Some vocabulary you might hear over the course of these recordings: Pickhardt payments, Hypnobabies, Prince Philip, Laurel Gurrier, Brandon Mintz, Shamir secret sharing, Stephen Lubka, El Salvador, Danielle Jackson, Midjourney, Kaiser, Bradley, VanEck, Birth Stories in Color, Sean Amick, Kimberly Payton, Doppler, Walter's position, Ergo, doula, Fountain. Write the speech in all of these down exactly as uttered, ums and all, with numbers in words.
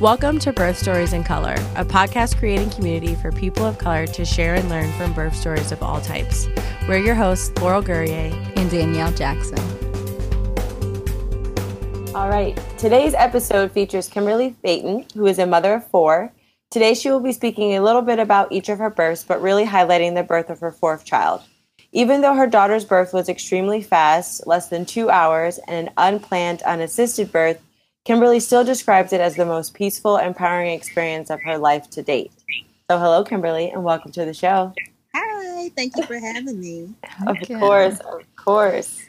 Welcome to Birth Stories in Color, a podcast creating community for people of color to share and learn from birth stories of all types. We're your hosts, Laurel Gurrier and Danielle Jackson. All right, today's episode features Kimberly Payton, who is a mother of four. Today she will be speaking a little bit about each of her births, but really highlighting the birth of her fourth child. Even though her daughter's birth was extremely fast, less than two hours, and an unplanned, unassisted birth, Kimberly still describes it as the most peaceful, empowering experience of her life to date. So hello, Kimberly, and welcome to the show. Hi, thank you for having me. Of course, of course.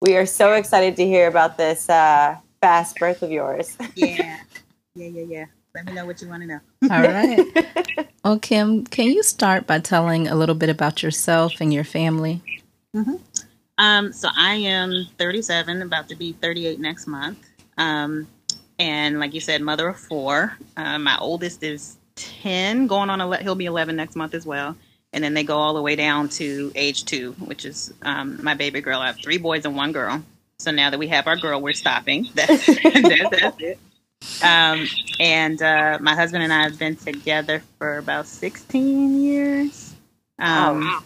We are so excited to hear about this uh, fast birth of yours. Yeah, yeah, yeah, yeah. Let me know what you want to know. All right. Oh, Kim, can you start by telling a little bit about yourself and your family? Mm-hmm. Um, so I am thirty-seven, about to be thirty-eight next month. Um, and like you said, mother of four. Uh, my oldest is ten, going on eleven. He'll be eleven next month as well. And then they go all the way down to age two, which is um, my baby girl. I have three boys and one girl. So now that we have our girl, we're stopping. That's, that's, that's it. Um, and, uh, my husband and I have been together for about sixteen years. Um, oh, wow.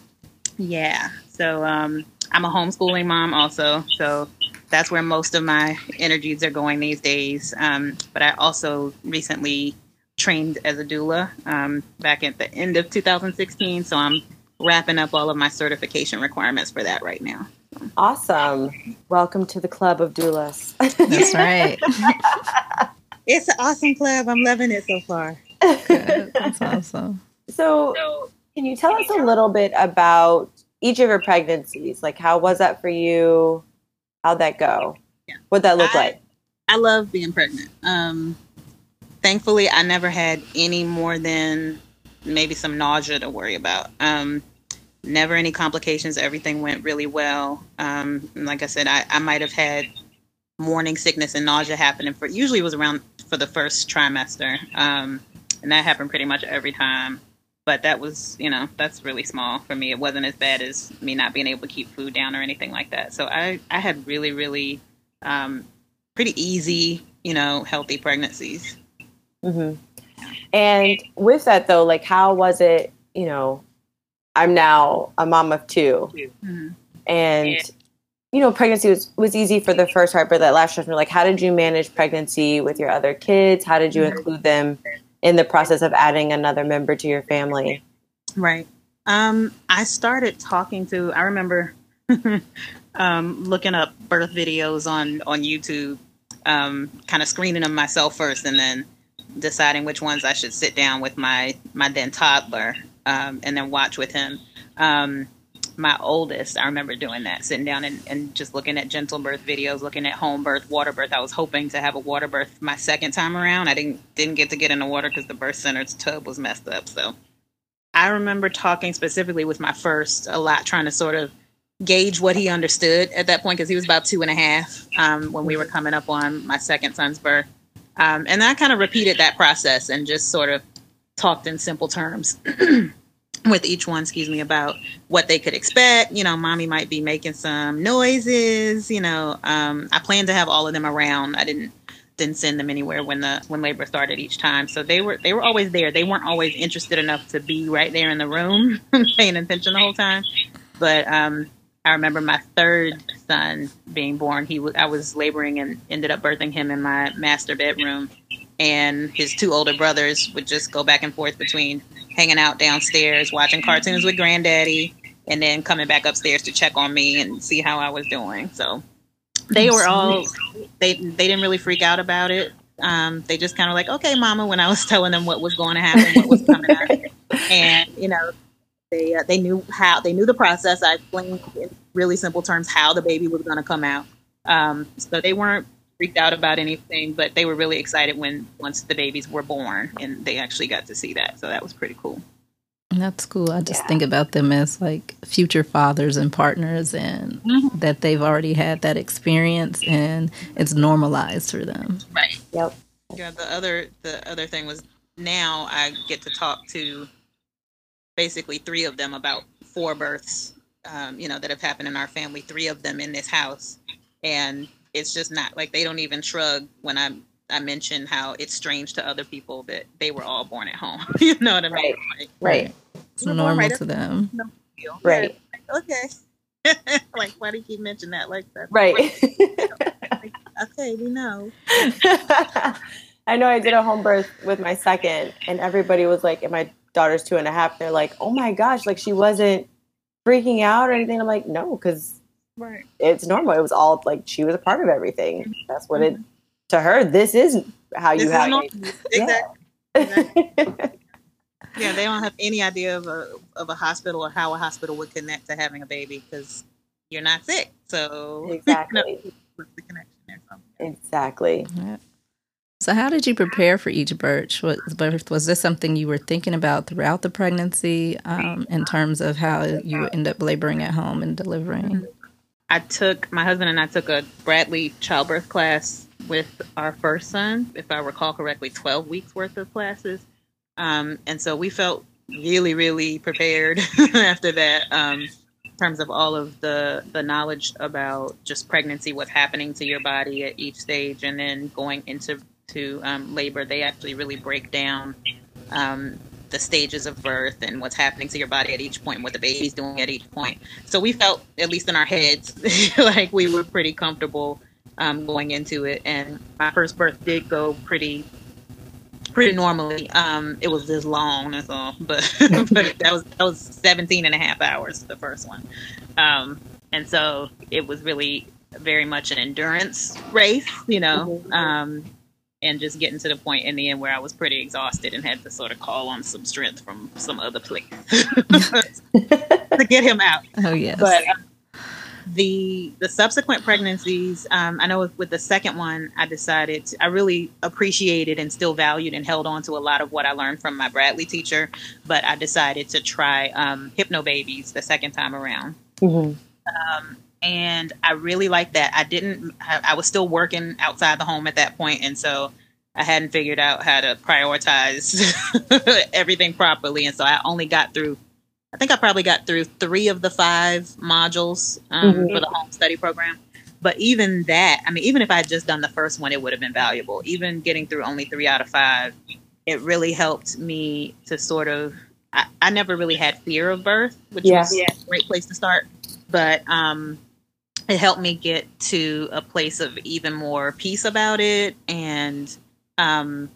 yeah. So, um, I'm a homeschooling mom also. So that's where most of my energies are going these days. Um, but I also recently trained as a doula, um, back at the end of two thousand sixteen. So I'm wrapping up all of my certification requirements for that right now. Awesome. Welcome to the club of doulas. That's right. It's an awesome club. I'm loving it so far. Good. That's awesome. So, so can you tell can us you a little bit about each of your pregnancies? Like, how was that for you? How'd that go? Yeah. What'd that look I, like? I love being pregnant. Um, thankfully, I never had any more than maybe some nausea to worry about. Um, never any complications. Everything went really well. Um, and like I said, I, I might have had morning sickness and nausea happening for usually it was around for the first trimester, um and that happened pretty much every time, but that was, you know, that's really small for me. It wasn't as bad as me not being able to keep food down or anything like that. So I I had really really um pretty easy, you know, healthy pregnancies. Mm-hmm. And with that though, like, how was it, you know, I'm now a mom of two. Mm-hmm. and yeah. You know, pregnancy was, was easy for the first part, but that last trimester, like, how did you manage pregnancy with your other kids? How did you include them in the process of adding another member to your family? Right. Um, I started talking to, I remember um, looking up birth videos on, on YouTube, um, kind of screening them myself first and then deciding which ones I should sit down with my, my then toddler um, and then watch with him. Um, My oldest, I remember doing that, sitting down and, and just looking at gentle birth videos, looking at home birth, water birth. I was hoping to have a water birth my second time around. I didn't didn't get to get in the water because the birth center's tub was messed up. So I remember talking specifically with my first a lot, trying to sort of gauge what he understood at that point because he was about two and a half um, when we were coming up on my second son's birth. Um, and I kind of repeated that process and just sort of talked in simple terms. with each one, excuse me, about what they could expect. You know, mommy might be making some noises, you know, um, I planned to have all of them around. I didn't, didn't send them anywhere when the, when labor started each time. So they were, they were always there. They weren't always interested enough to be right there in the room paying attention the whole time. But, um, I remember my third son being born. He was, I was laboring and ended up birthing him in my master bedroom, and his two older brothers would just go back and forth between hanging out downstairs, watching cartoons with granddaddy, and then coming back upstairs to check on me and see how I was doing. So they were all, they they didn't really freak out about it. Um, they just kind of like, okay, mama, when I was telling them what was going to happen, what was coming up. And, you know, they uh, they knew how, they knew the process. I explained in really simple terms how the baby was going to come out. Um, so they weren't freaked out about anything, but they were really excited when once the babies were born and they actually got to see that. So that was pretty cool. That's cool. I just yeah. think about them as like future fathers and partners, and mm-hmm. that they've already had that experience and it's normalized for them. Right. Yep. Yeah. The other, the other thing was now I get to talk to basically three of them about four births, um, you know, that have happened in our family, three of them in this house. And it's just not like, they don't even shrug when I'm I mentioned how it's strange to other people that they were all born at home. You know what I mean? Right. Right. It's normal right to them. No deal. Right. Like, okay. Like, why do you keep mentioning that like that? Right. Like, okay, we know. I know I did a home birth with my second, and everybody was like, and my daughter's two and a half, they're like, oh my gosh, like she wasn't freaking out or anything. I'm like, no, because right. it's normal. It was all like, she was a part of everything. That's what mm-hmm. it, to her, this is how you this have it. Exactly. Yeah. Exactly. Yeah, they don't have any idea of a of a hospital or how a hospital would connect to having a baby because you're not sick. So exactly, no, what's the connection there? Exactly. Yeah. So, how did you prepare for each birth? Was, was this something you were thinking about throughout the pregnancy, um, in terms of how you end up laboring at home and delivering? I took my husband and I took a Bradley childbirth class with our first son, if I recall correctly, twelve weeks worth of classes. Um, and so we felt really, really prepared after that, um, in terms of all of the, the knowledge about just pregnancy, what's happening to your body at each stage, and then going into to, um, labor. They actually really break down um, the stages of birth and what's happening to your body at each point, and what the baby's doing at each point. So we felt, at least in our heads, like we were pretty comfortable um, going into it. And my first birth did go pretty pretty normally. Um, it was this long, that's all, but, but that was, that was seventeen and a half hours, the first one. Um, and so it was really very much an endurance race, you know, um, and just getting to the point in the end where I was pretty exhausted and had to sort of call on some strength from some other place to get him out. Oh, yes. But um, the, the subsequent pregnancies, um, I know with, with the second one, I decided to, I really appreciated and still valued and held on to a lot of what I learned from my Bradley teacher, but I decided to try um, Hypnobabies the second time around. Mm-hmm. Um, and I really liked that. I didn't, I, I was still working outside the home at that point, and so I hadn't figured out how to prioritize everything properly. And so I only got through, I think I probably got through three of the five modules um, mm-hmm. for the home study program. But even that, I mean, even if I had just done the first one, it would have been valuable. Even getting through only three out of five, it really helped me to sort of, I, I never really had fear of birth, which yeah. was yeah. a great place to start. But, um, it helped me get to a place of even more peace about it, and um,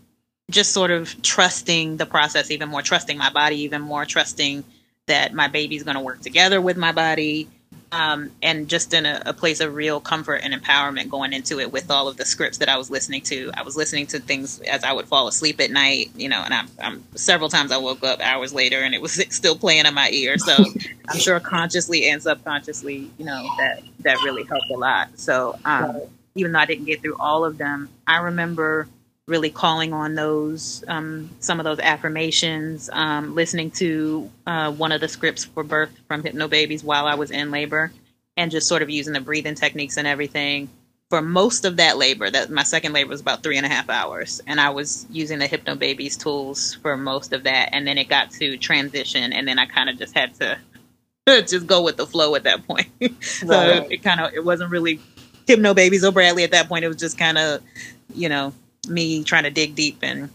just sort of trusting the process even more, trusting my body even more, trusting that my baby's going to work together with my body, um, and just in a, a place of real comfort and empowerment going into it with all of the scripts that I was listening to. I was listening to things as I would fall asleep at night, you know, and I'm, I'm several times I woke up hours later and it was still playing in my ear. So I'm sure consciously and subconsciously, you know, that, that really helped a lot. So um, even though I didn't get through all of them, I remember really calling on those, um, some of those affirmations, um, listening to uh, one of the scripts for birth from Hypnobabies while I was in labor, and just sort of using the breathing techniques and everything for most of that labor. That my second labor was about three and a half hours, and I was using the Hypnobabies tools for most of that. And then it got to transition, and then I kind of just had to just go with the flow at that point. So right. it kind of, it wasn't really Hypnobabies or Bradley at that point. It was just kind of, you know, me trying to dig deep and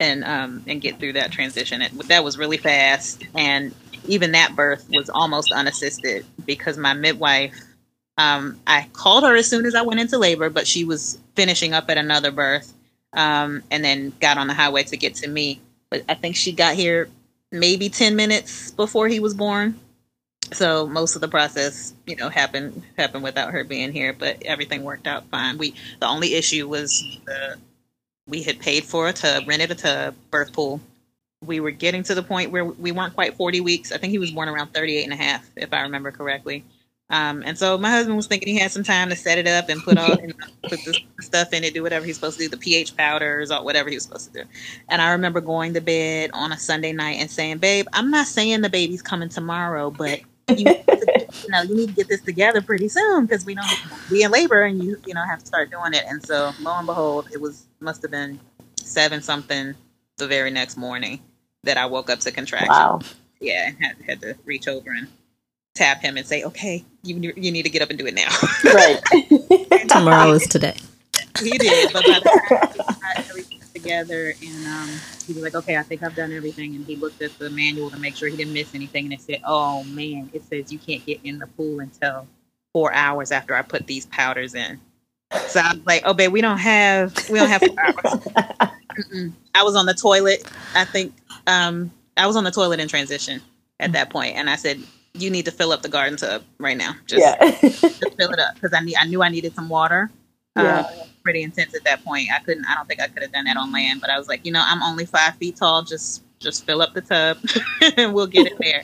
and um and get through that transition. It, that was really fast, and even that birth was almost unassisted because my midwife, um I called her as soon as I went into labor, but she was finishing up at another birth, um and then got on the highway to get to me. But I think she got here maybe ten minutes before he was born, so most of the process, you know, happened happened without her being here, but everything worked out fine. We the only issue was the we had paid for a tub, rented a tub, birth pool. We were getting to the point where we weren't quite forty weeks. I think he was born around thirty-eight and a half, if I remember correctly. Um, and so my husband was thinking he had some time to set it up and put all and put the stuff in it, do whatever he's supposed to do, the pH powders or whatever he was supposed to do. And I remember going to bed on a Sunday night and saying, babe, I'm not saying the baby's coming tomorrow, but you need to, you know, you need to get this together pretty soon because we don't be in labor and you, you know, have to start doing it. And so lo and behold, it was, must have been seven something the very next morning that I woke up to contraction. Wow. Yeah, had, had to reach over and tap him and say, okay, you you need to get up and do it now. Right. Tomorrow is today. He did, but by the time we got everything together, and um, he was like, okay, I think I've done everything. And he looked at the manual to make sure he didn't miss anything. And it said, oh, man, it says you can't get in the pool until four hours after I put these powders in. So I was like, oh, babe, we don't have, we don't have four hours. Mm-mm. I was on the toilet. I think um, I was on the toilet in transition at that point. And I said, you need to fill up the garden tub right now. Just, yeah. just fill it up. Cause I need, I knew I needed some water. Yeah. Uh, pretty intense at that point. I couldn't, I don't think I could have done that on land, but I was like, you know, I'm only five feet tall. Just, just fill up the tub and we'll get in there.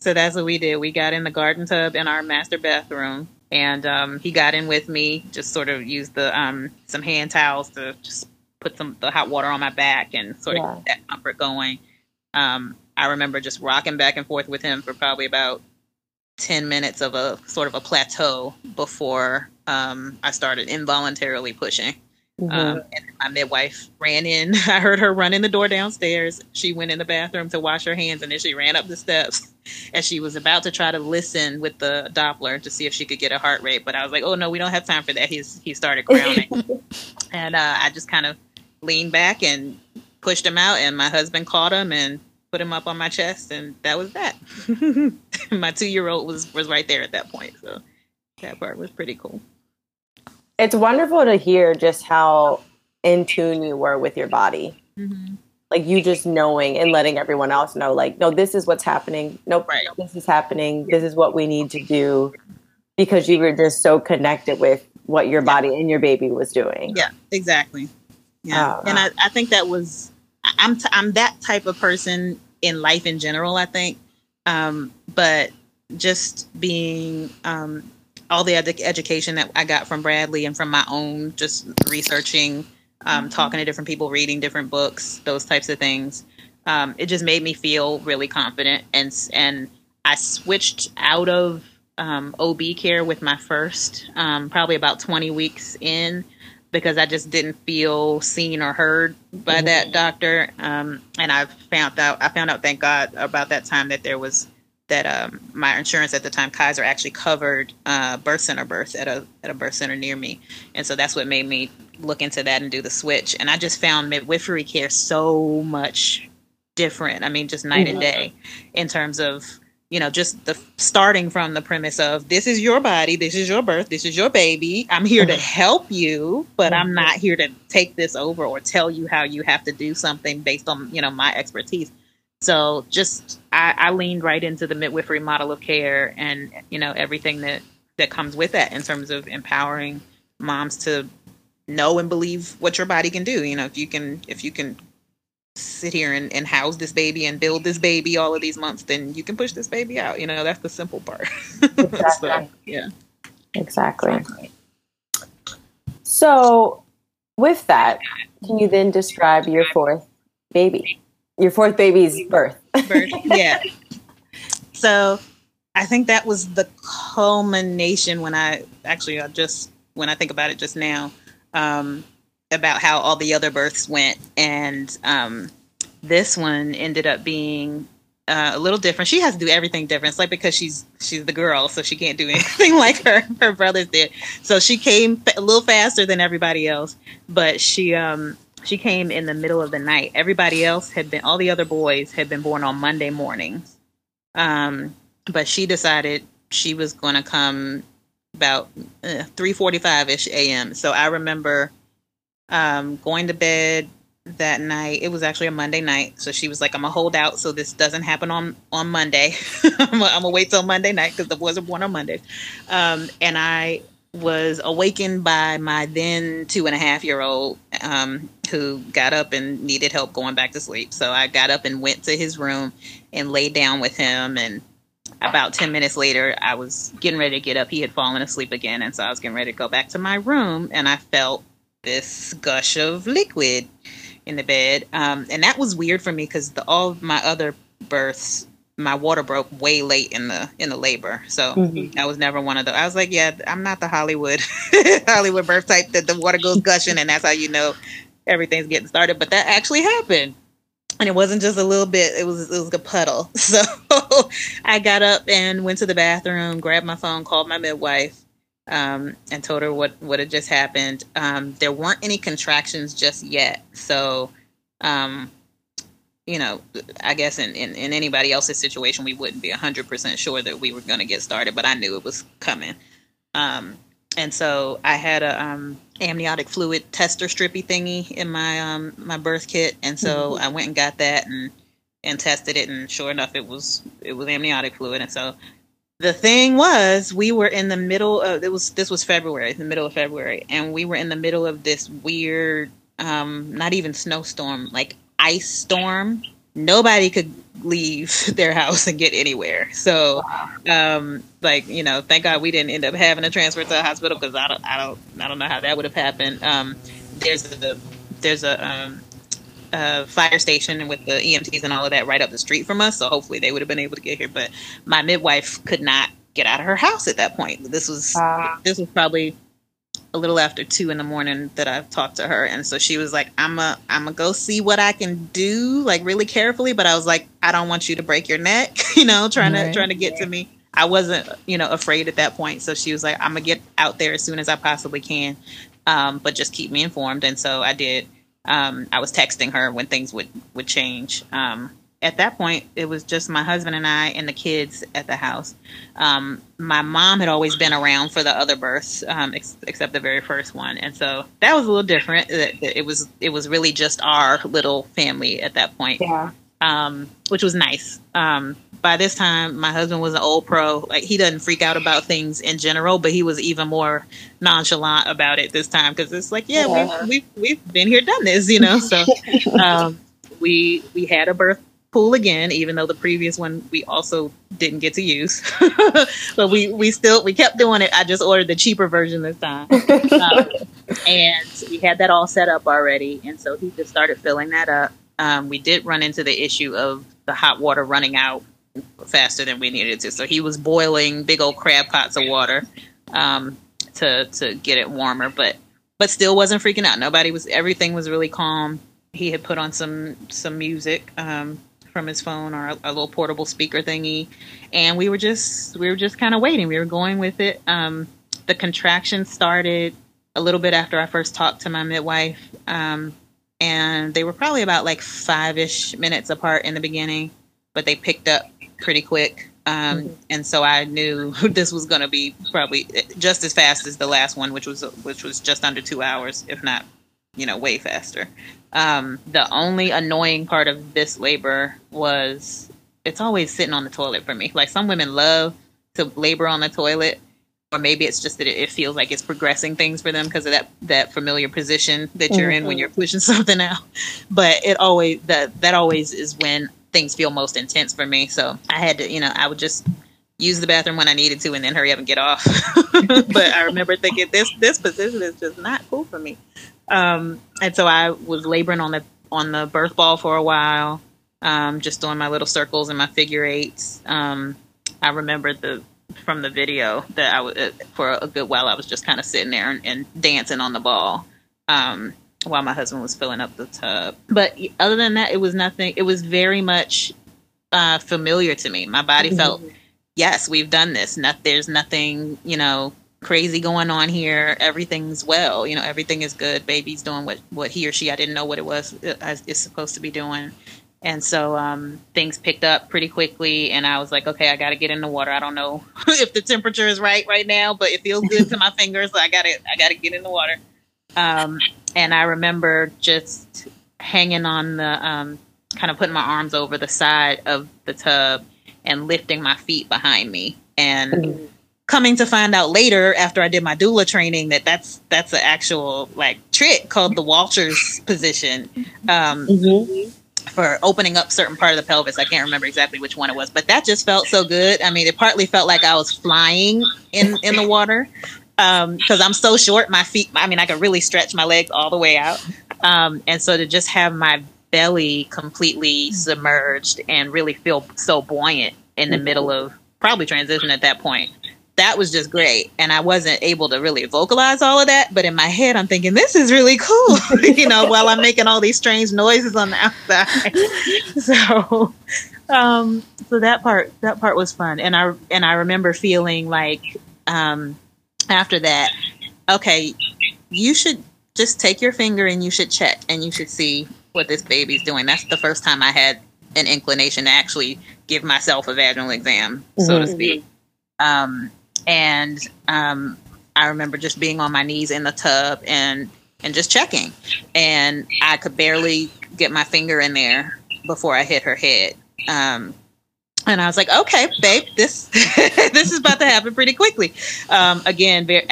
So that's what we did. We got in the garden tub in our master bathroom, and um, he got in with me, just sort of used the, um, some hand towels to just put some, the hot water on my back and sort yeah. of get that comfort going. Um, I remember just rocking back and forth with him for probably about ten minutes of a sort of a plateau before um, I started involuntarily pushing. Mm-hmm. Um, and my midwife ran in. I heard her run in the door downstairs. She went in the bathroom to wash her hands, and then she ran up the steps. And she was about to try to listen with the Doppler to see if she could get a heart rate. But I was like, oh, no, we don't have time for that. He's, he started crowning. and uh, I just kind of leaned back and pushed him out, and my husband caught him and put him up on my chest, and that was that. My two-year-old was, was right there at that point, so that part was pretty cool. It's wonderful to hear just how in tune you were with your body. Mm-hmm. Like, you just knowing and letting everyone else know, like, no, this is what's happening. Nope, right. This is happening. This is what we need to do, because you were just so connected with what your body and your baby was doing. Yeah, exactly. Yeah, oh, and I, I think that was... I'm t- I'm that type of person in life in general, I think. Um, but just being um, all the ed- education that I got from Bradley and from my own, just researching, um, mm-hmm. talking to different people, reading different books, those types of things. Um, it just made me feel really confident. And and I switched out of um, O B care with my first, um, probably about twenty weeks in, because I just didn't feel seen or heard by mm-hmm. that doctor. Um, and I found out, I found out, thank God, about that time that there was that um, my insurance at the time, Kaiser, actually covered uh, birth center births at a at a birth center near me. And so that's what made me look into that and do the switch. And I just found midwifery care so much different. I mean, just night mm-hmm. and day in terms of, you know, just the starting from the premise of, this is your body, this is your birth, this is your baby. I'm here to help you, but I'm not here to take this over or tell you how you have to do something based on, you know, my expertise. So just, I, I leaned right into the midwifery model of care and, you know, everything that, that comes with that in terms of empowering moms to know and believe what your body can do. You know, if you can, if you can sit here and, and house this baby and build this baby all of these months, then you can push this baby out. You know, that's the simple part. Exactly. so, yeah. Exactly. exactly. So with that, can you then describe your fourth baby? Your fourth baby's birth. birth. Yeah. So I think that was the culmination when I actually I just when I think about it just now, um, about how all the other births went. And um, this one ended up being uh, a little different. She has to do everything different. It's like, because she's she's the girl, so she can't do anything like her, her brothers did. So she came a little faster than everybody else, but she um, she came in the middle of the night. Everybody else had been, all the other boys had been born on Monday mornings. Um, but she decided she was going to come about uh, three forty-five-ish a.m. So I remember... Um, going to bed that night. It was actually a Monday night. So she was like, I'm a hold out. So this doesn't happen on, on Monday. I'm going to wait till Monday night, because the boys are born on Mondays. Um, and I was awakened by my then two and a half year old, um, who got up and needed help going back to sleep. So I got up and went to his room and laid down with him. And about ten minutes later, I was getting ready to get up. He had fallen asleep again. And so I was getting ready to go back to my room, and I felt this gush of liquid in the bed. Um, and that was weird for me, because all of my other births, my water broke way late in the, in the labor. So mm-hmm. I was never one of those. I was like, yeah, I'm not the Hollywood, Hollywood birth type that the water goes gushing. And that's how, you know, everything's getting started. But that actually happened. And it wasn't just a little bit. It was, it was a puddle. So I got up and went to the bathroom, grabbed my phone, called my midwife. um, and told her what, what had just happened. Um, there weren't any contractions just yet. So, um, you know, I guess in, in, in anybody else's situation, we wouldn't be one hundred percent sure that we were going to get started, but I knew it was coming. Um, and so I had a um, amniotic fluid tester strippy thingy in my um, my birth kit. And so mm-hmm. I went and got that and and tested it. And sure enough, it was it was amniotic fluid. And so the thing was, we were in the middle of it was this was February, the middle of February. And we were in the middle of this weird, um, not even snowstorm, like ice storm. Nobody could leave their house and get anywhere. So, um, like, you know, thank God we didn't end up having to transfer to the hospital, because I don't, I don't, I don't know how that would have happened. Um, there's a, there's a, um, a fire station with the E M Ts and all of that right up the street from us. So hopefully they would have been able to get here. But my midwife could not get out of her house at that point. This was, uh. this was probably a little after two in the morning that I've talked to her. And so she was like, I'm a, I'm a go see what I can do, like really carefully. But I was like, I don't want you to break your neck, you know, trying right. to, trying to get yeah. to me. I wasn't, you know, afraid at that point. So she was like, I'm gonna get out there as soon as I possibly can. Um, but just keep me informed. And so I did. Um, I was texting her when things would, would change. Um, at that point, it was just my husband and I and the kids at the house. Um, my mom had always been around for the other births, um, ex- except the very first one. And so that was a little different. It, it was it was really just our little family at that point, yeah. um, which was nice. Um, by this time, my husband was an old pro. Like, he doesn't freak out about things in general, but he was even more nonchalant about it this time, because it's like, yeah, yeah. We've, we've, we've been here, done this, you know. So um, we we had a birth pool again, even though the previous one we also didn't get to use, but we we still we kept doing it. I just ordered the cheaper version this time, um, and we had that all set up already. And so he just started filling that up. Um, we did run into the issue of the hot water running out faster than we needed to, so he was boiling big old crab pots of water um, to to get it warmer, but but still wasn't freaking out. Nobody was. Everything was really calm. He had put on some some music. Um, from his phone, or a, a little portable speaker thingy, and we were just we were just kind of waiting. We were going with it. Um, the contraction started a little bit after I first talked to my midwife, um, and they were probably about like five-ish minutes apart in the beginning, but they picked up pretty quick, um, mm-hmm. and so I knew this was going to be probably just as fast as the last one, which was which was just under two hours, if not, you know, way faster. Um, the only annoying part of this labor was it's always sitting on the toilet for me. Like, some women love to labor on the toilet, or maybe it's just that it, it feels like it's progressing things for them because of that, that familiar position that you're mm-hmm. in when you're pushing something out. But it always, that, that always is when things feel most intense for me. So I had to, you know, I would just use the bathroom when I needed to and then hurry up and get off. But I remember thinking this, this position is just not cool for me. Um, and so I was laboring on the, on the birth ball for a while, um, just doing my little circles and my figure eights. Um, I remember the, from the video that I was, uh, for a good while, I was just kind of sitting there and, and dancing on the ball, um, while my husband was filling up the tub. But other than that, it was nothing. It was very much, uh, familiar to me. My body mm-hmm. felt, yes, we've done this. Not, there's nothing, you know, crazy going on here. Everything's well, you know, everything is good. Baby's doing what, what he or she, I didn't know what it was, is supposed to be doing. And so, um, things picked up pretty quickly, and I was like, okay, I got to get in the water. I don't know if the temperature is right right now, but it feels good to my fingers. So I got to, I got to get in the water. Um, and I remember just hanging on the, um, kind of putting my arms over the side of the tub and lifting my feet behind me, and mm-hmm. coming to find out later, after I did my doula training, that that's that's an actual like trick called the Walter's position, um, mm-hmm. for opening up certain part of the pelvis. I can't remember exactly which one it was, but that just felt so good. I mean, it partly felt like I was flying in, in the water, um, because I'm so short. My feet, I mean, I could really stretch my legs all the way out, um, and so to just have my belly completely submerged and really feel so buoyant in the mm-hmm. middle of probably transition at that point. That was just great. And I wasn't able to really vocalize all of that, but in my head, I'm thinking, this is really cool, you know, while I'm making all these strange noises on the outside. So, um, so that part, that part was fun. And I, and I remember feeling like, um, after that, okay, you should just take your finger and you should check and you should see what this baby's doing. That's the first time I had an inclination to actually give myself a vaginal exam, so mm-hmm. to speak. Um, and um, I remember just being on my knees in the tub and, and just checking. And I could barely get my finger in there before I hit her head. Um, and I was like, okay, babe, this this is about to happen pretty quickly. Um, again, very,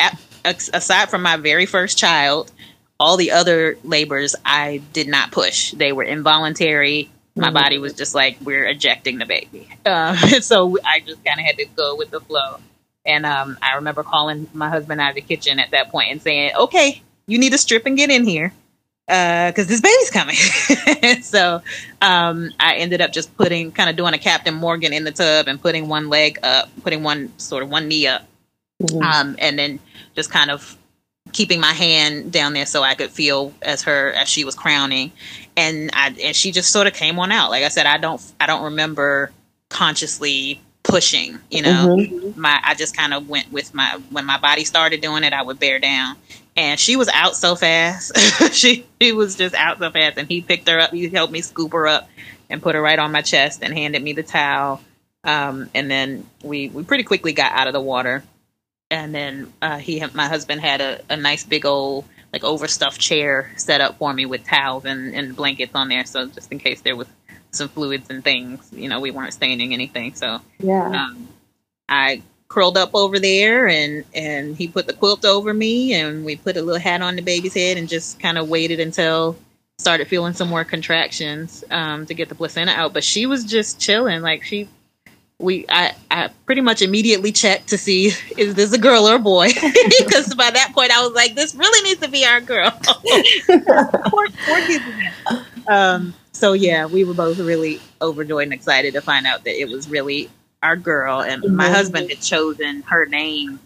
aside from my very first child, all the other labors I did not push. They were involuntary. My body was just like, we're ejecting the baby. Um, so I just kind of had to go with the flow. And um, I remember calling my husband out of the kitchen at that point and saying, okay, you need to strip and get in here because uh, this baby's coming. So um, I ended up just putting, kind of doing a Captain Morgan in the tub and putting one leg up, putting one sort of one knee up. Mm-hmm. Um, and then just kind of keeping my hand down there so I could feel as her, as she was crowning. And I, and she just sort of came on out. Like I said, I don't, I don't remember consciously pushing, you know, mm-hmm. my, I just kind of went with my, when my body started doing it, I would bear down. And she was out so fast. she, she was just out so fast. And he picked her up. He helped me scoop her up and put her right on my chest and handed me the towel. Um, and then we, we pretty quickly got out of the water. And then uh, he, my husband had a, a nice big old like overstuffed chair set up for me with towels and, and blankets on there. So just in case there was some fluids and things, you know, we weren't staining anything. So yeah, um, I curled up over there and, and he put the quilt over me and we put a little hat on the baby's head and just kind of waited until started feeling some more contractions um, to get the placenta out. But she was just chilling. Like she We, I, I pretty much immediately checked to see, is this a girl or a boy? Because by that point I was like, this really needs to be our girl. poor, poor kids. Um, so yeah, we were both really overjoyed and excited to find out that it was really our girl. And mm-hmm. my husband had chosen her name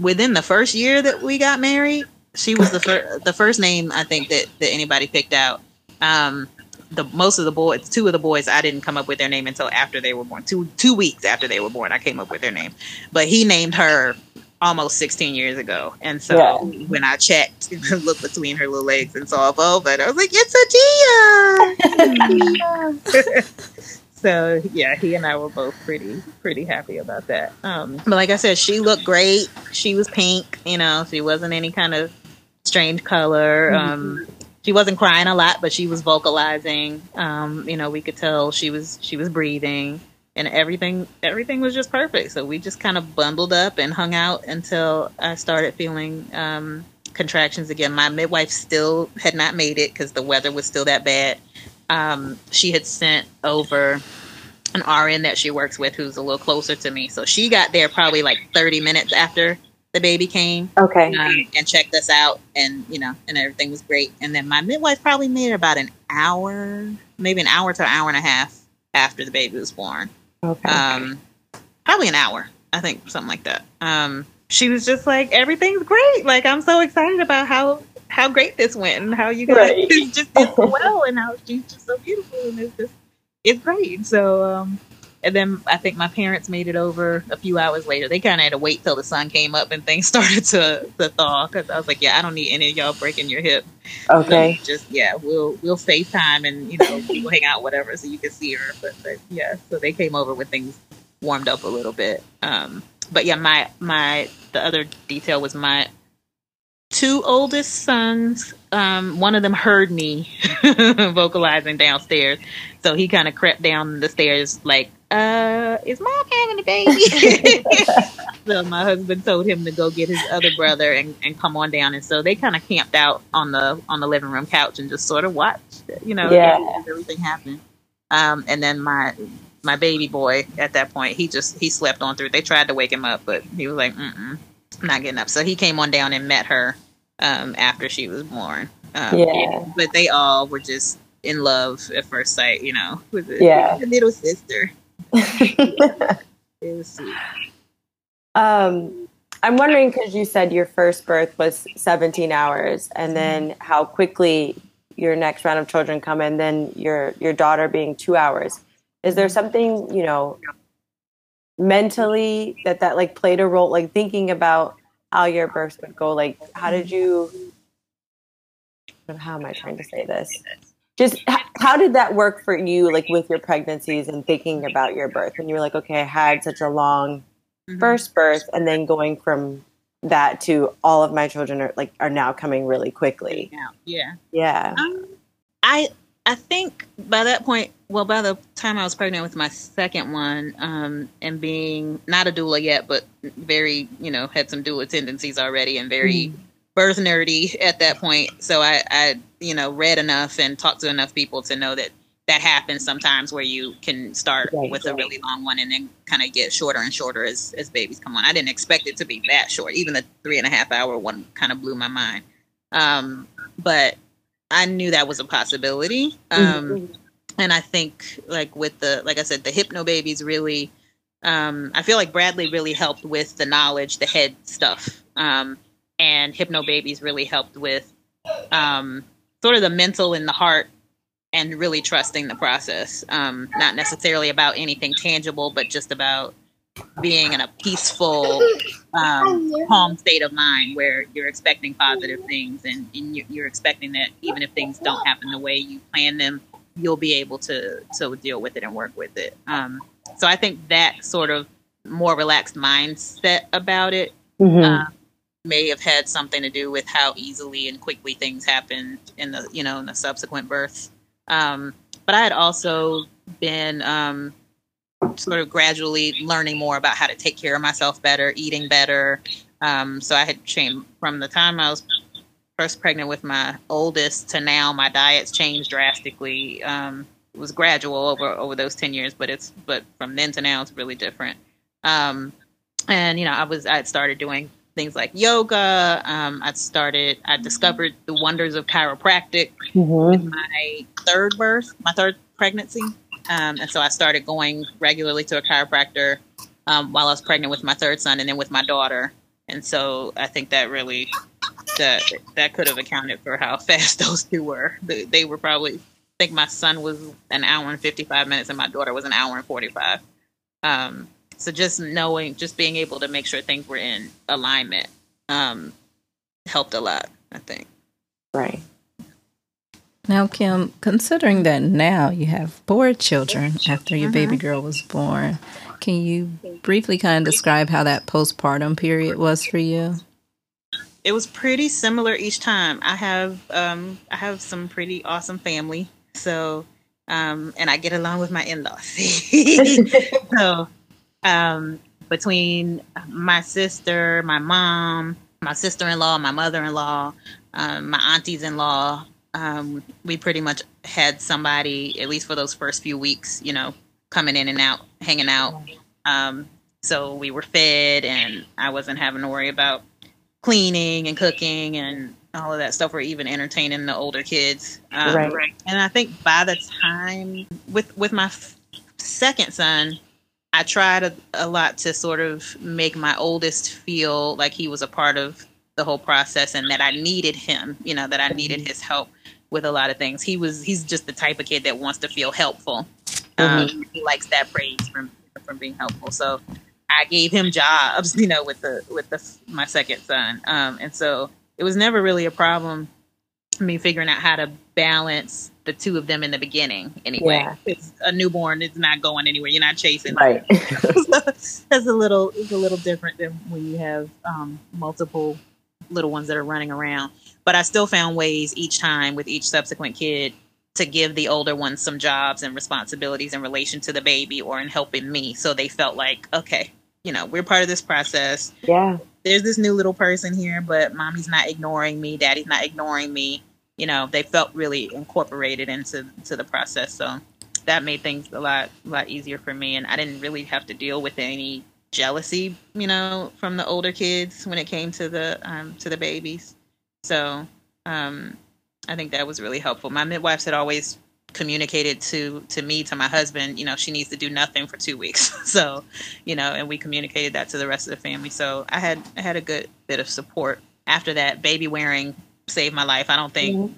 within the first year that we got married. She was the, fir- the first name I think that, that anybody picked out. Um, The most of the boys, two of the boys, I didn't come up with their name until after they were born. Two two weeks after they were born, I came up with their name. But he named her almost sixteen years ago. And so yeah. when I checked, looked between her little legs and saw Volva, and I was like, it's a Gia. So yeah, he and I were both pretty pretty happy about that. Um, but like I said, she looked great. She was pink. You know, she wasn't any kind of strange color. Mm-hmm. Um, She wasn't crying a lot, but she was vocalizing. Um, you know, we could tell she was she was breathing, and everything everything was just perfect. So we just kind of bundled up and hung out until I started feeling um, contractions again. My midwife still had not made it because the weather was still that bad. Um, she had sent over an R N that she works with, who's a little closer to me. So she got there probably like thirty minutes after the baby came, okay, um, and checked us out, and you know, and everything was great. And then my midwife probably made it about an hour, maybe an hour to an hour and a half after the baby was born. Okay, um, probably an hour, I think, something like that. Um, she was just like, everything's great. Like, I'm so excited about how how great this went and how you guys right. just did so well and how she's just so beautiful and it's just it's great. So. Um, And then I think my parents made it over a few hours later. They kind of had to wait till the sun came up and things started to, to thaw. Because I was like, yeah, I don't need any of y'all breaking your hip. Okay. So just, yeah, we'll we'll FaceTime and, you know, we'll hang out, whatever, so you can see her. But, but yeah, so they came over when things warmed up a little bit. Um, but yeah, my, my, the other detail was my two oldest sons. Um, one of them heard me vocalizing downstairs. So he kind of crept down the stairs like, uh is mom having a baby? So my husband told him to go get his other brother and, and come on down, and so they kind of camped out on the on the living room couch and just sort of watched, you know, yeah. everything happen. Um and then my my baby boy at that point, he just he slept on through. They tried to wake him up, but he was like, Mm-mm, I'm not getting up. So he came on down and met her um after she was born. Um, yeah, but they all were just in love at first sight, you know, with a, yeah. a little sister. It was sweet. Um, I'm wondering, because you said your first birth was seventeen hours, and then how quickly your next round of children come in, then your your daughter being two hours. Is there something, you know, mentally that that like played a role, like thinking about how your births would go, like, how did you, how am I trying to say this? Just how, how did that work for you, like, with your pregnancies and thinking about your birth? And you were like, okay, I had such a long mm-hmm. first birth, and then going from that to all of my children are, like, are now coming really quickly. Yeah. Yeah. Yeah. Um, I, I think by that point, well, by the time I was pregnant with my second one, um, and being not a doula yet, but very, you know, had some doula tendencies already and very mm-hmm. birth nerdy at that point. So I, I, you know, read enough and talked to enough people to know that that happens sometimes where you can start right, with right. a really long one and then kind of get shorter and shorter as, as babies come on. I didn't expect it to be that short. Even the three and a half hour one kind of blew my mind. Um, but I knew that was a possibility. Um, mm-hmm. And I think, like, with the, like I said, the Hypnobabies really, um, I feel like Bradley really helped with the knowledge, the head stuff. Um, and Hypnobabies really helped with um, sort of the mental and the heart and really trusting the process. Um, not necessarily about anything tangible, but just about being in a peaceful, um, calm state of mind where you're expecting positive things and, and you're expecting that even if things don't happen the way you plan them, you'll be able to, to deal with it and work with it. Um, so I think that sort of more relaxed mindset about it mm-hmm. uh, may have had something to do with how easily and quickly things happen in the, you know, in the subsequent births. Um, but I had also been um, sort of gradually learning more about how to take care of myself better, eating better. Um, so I had changed from the time I was first pregnant with my oldest to now, my diet's changed drastically. Um, it was gradual over, over those ten years, but it's, but from then to now, it's really different. Um, and, you know, I was, I had started doing things like yoga. Um, I started, I discovered the wonders of chiropractic mm-hmm. in my third birth, my third pregnancy. Um, and so I started going regularly to a chiropractor um, while I was pregnant with my third son and then with my daughter. And so I think that really, that that could have accounted for how fast those two were. They, they were probably, I think my son was an hour and fifty-five minutes and my daughter was an hour and forty-five. Um, so just knowing, just being able to make sure things were in alignment um, helped a lot, I think. Right. Now, Kim, considering that now you have four children after your baby girl was born, can you briefly kind of describe how that postpartum period was for you? It was pretty similar each time. I have um, I have some pretty awesome family, so um, and I get along with my in-laws. So um, between my sister, my mom, my sister-in-law, my mother-in-law, um, my aunties-in-law, um, we pretty much had somebody, at least for those first few weeks, you know, coming in and out, hanging out. Um, so we were fed, and I wasn't having to worry about cleaning and cooking and all of that stuff, or even entertaining the older kids. Um, right. Right. And I think by the time with with my f- second son, I tried a, a lot to sort of make my oldest feel like he was a part of the whole process and that I needed him. You know, that I needed his help with a lot of things. He was he's just the type of kid that wants to feel helpful. Um, mm-hmm. He likes that praise from from being helpful. So I gave him jobs, you know, with the with the my second son, um, and so it was never really a problem. I mean, figuring out how to balance the two of them in the beginning, anyway. Yeah. It's a newborn; it's not going anywhere. You're not chasing. Right. That's a little. It's a little different than when you have um, multiple little ones that are running around. But I still found ways each time with each subsequent kid to give the older ones some jobs and responsibilities in relation to the baby or in helping me, so they felt like, okay, you know, we're part of this process. Yeah. There's this new little person here, but mommy's not ignoring me. Daddy's not ignoring me. You know, they felt really incorporated into to the process. So that made things a lot, a lot easier for me. And I didn't really have to deal with any jealousy, you know, from the older kids when it came to the, um, to the babies. So um, I think that was really helpful. My midwives had always communicated to to me, to my husband, you know, she needs to do nothing for two weeks. So, you know, and we communicated that to the rest of the family. So I had I had a good bit of support after that. Baby wearing saved my life. I don't think mm-hmm.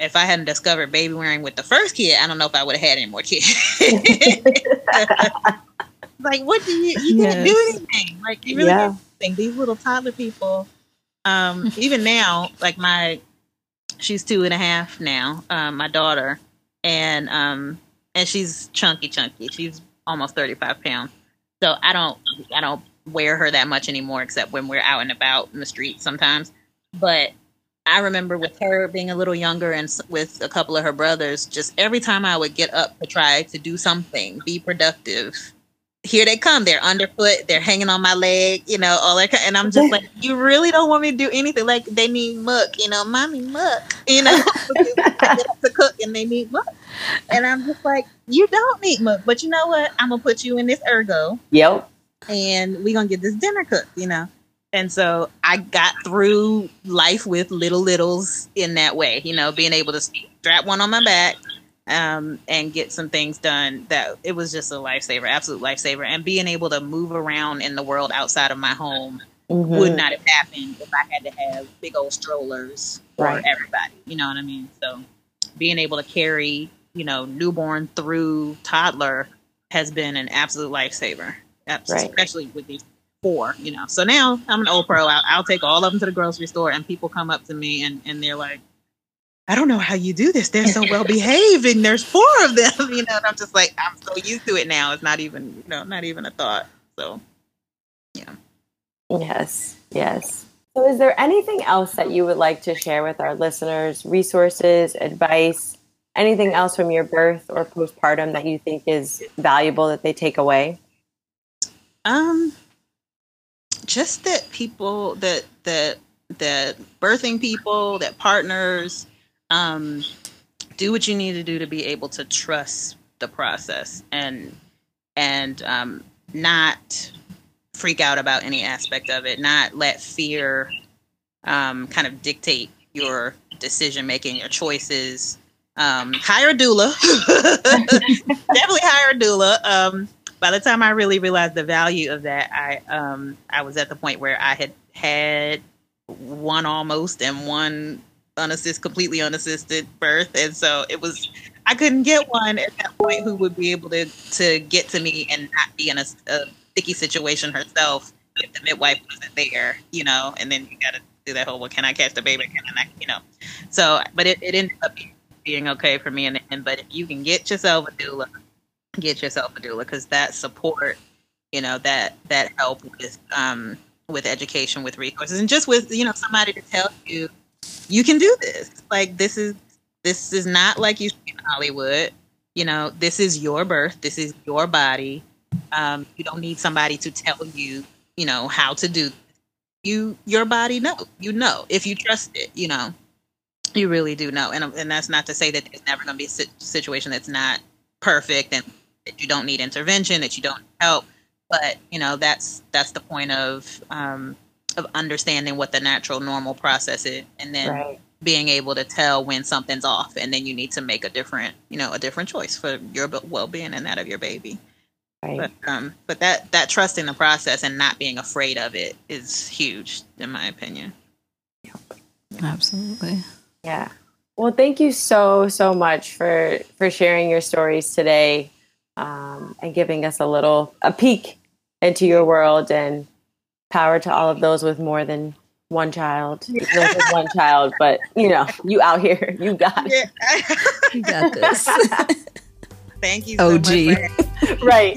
if I hadn't discovered baby wearing with the first kid, I don't know if I would have had any more kids. Like, what do you, you yes. didn't do anything. Like, you really yeah. didn't do anything. These little toddler people, um, even now, like my, she's two and a half now, um, my daughter, and, um, and she's chunky, chunky. She's almost thirty-five pounds. So I don't, I don't wear her that much anymore, except when we're out and about in the street sometimes. But I remember with her being a little younger and with a couple of her brothers, just every time I would get up to try to do something, be productive, here they come. They're underfoot. They're hanging on my leg, you know, all that. And I'm just like, you really don't want me to do anything. Like, they need muck, you know, mommy muck, you know, I get up to cook and they need muck. And I'm just like, you don't need muck, but you know what? I'm going to put you in this Ergo. Yep. And we're going to get this dinner cooked, you know? And so I got through life with little littles in that way, you know, being able to strap one on my back. Um, and get some things done. That it was just a lifesaver, absolute lifesaver. And being able to move around in the world outside of my home mm-hmm. would not have happened if I had to have big old strollers right. for everybody. You know what I mean? So being able to carry, you know, newborn through toddler has been an absolute lifesaver, absolutely, right. especially with these four, you know. So now I'm an old pro. I'll, I'll take all of them to the grocery store and people come up to me and, and they're like, I don't know how you do this. They're so well behaved and there's four of them, you know, and I'm just like, I'm so used to it now. It's not even, you know, not even a thought. So, yeah. Yes. Yes. So is there anything else that you would like to share with our listeners, resources, advice, anything else from your birth or postpartum that you think is valuable that they take away? Um, just that people that, that, that birthing people, that partners, Um, do what you need to do to be able to trust the process and and um, not freak out about any aspect of it. Not let fear um, kind of dictate your decision making, your choices. Um, hire a doula. Definitely hire a doula. Um, by the time I really realized the value of that, I um, I was at the point where I had had one almost and one. unassisted, completely unassisted birth, and so it was. I couldn't get one at that point who would be able to to get to me and not be in a, a sticky situation herself if the midwife wasn't there, you know. And then you got to do that whole, well, can I catch the baby? Can I, you know? So, but it, it ended up being okay for me in the end. But if you can get yourself a doula, get yourself a doula because that support, you know, that that help with um with education, with resources, and just with you know somebody to tell you. You can do this. Like, this is this is not like you see in Hollywood. You know, this is your birth. This is your body. Um, you don't need somebody to tell you, you know, how to do this. You, your body knows. You know, if you trust it, you know, you really do know. And and that's not to say that there's never going to be a situation that's not perfect and that you don't need intervention, that you don't need help. But, you know, that's that's the point of um of understanding what the natural normal process is and then right. being able to tell when something's off and then you need to make a different, you know, a different choice for your well-being and that of your baby. Right. But, um, but that, that trust in the process and not being afraid of it is huge in my opinion. Yep. Yeah. Absolutely. Yeah. Well, thank you so, so much for, for sharing your stories today um, and giving us a little, a peek into your world and, power to all of those with more than one child, yeah. with one child, but you know, you out here, you got, yeah. you got this. Thank you, so O G. Much, right?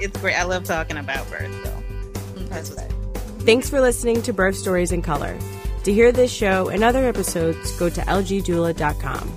It's great. I love talking about birth, though. That's what. Thanks for listening to Birth Stories in Color. To hear this show and other episodes, go to L G doula dot com.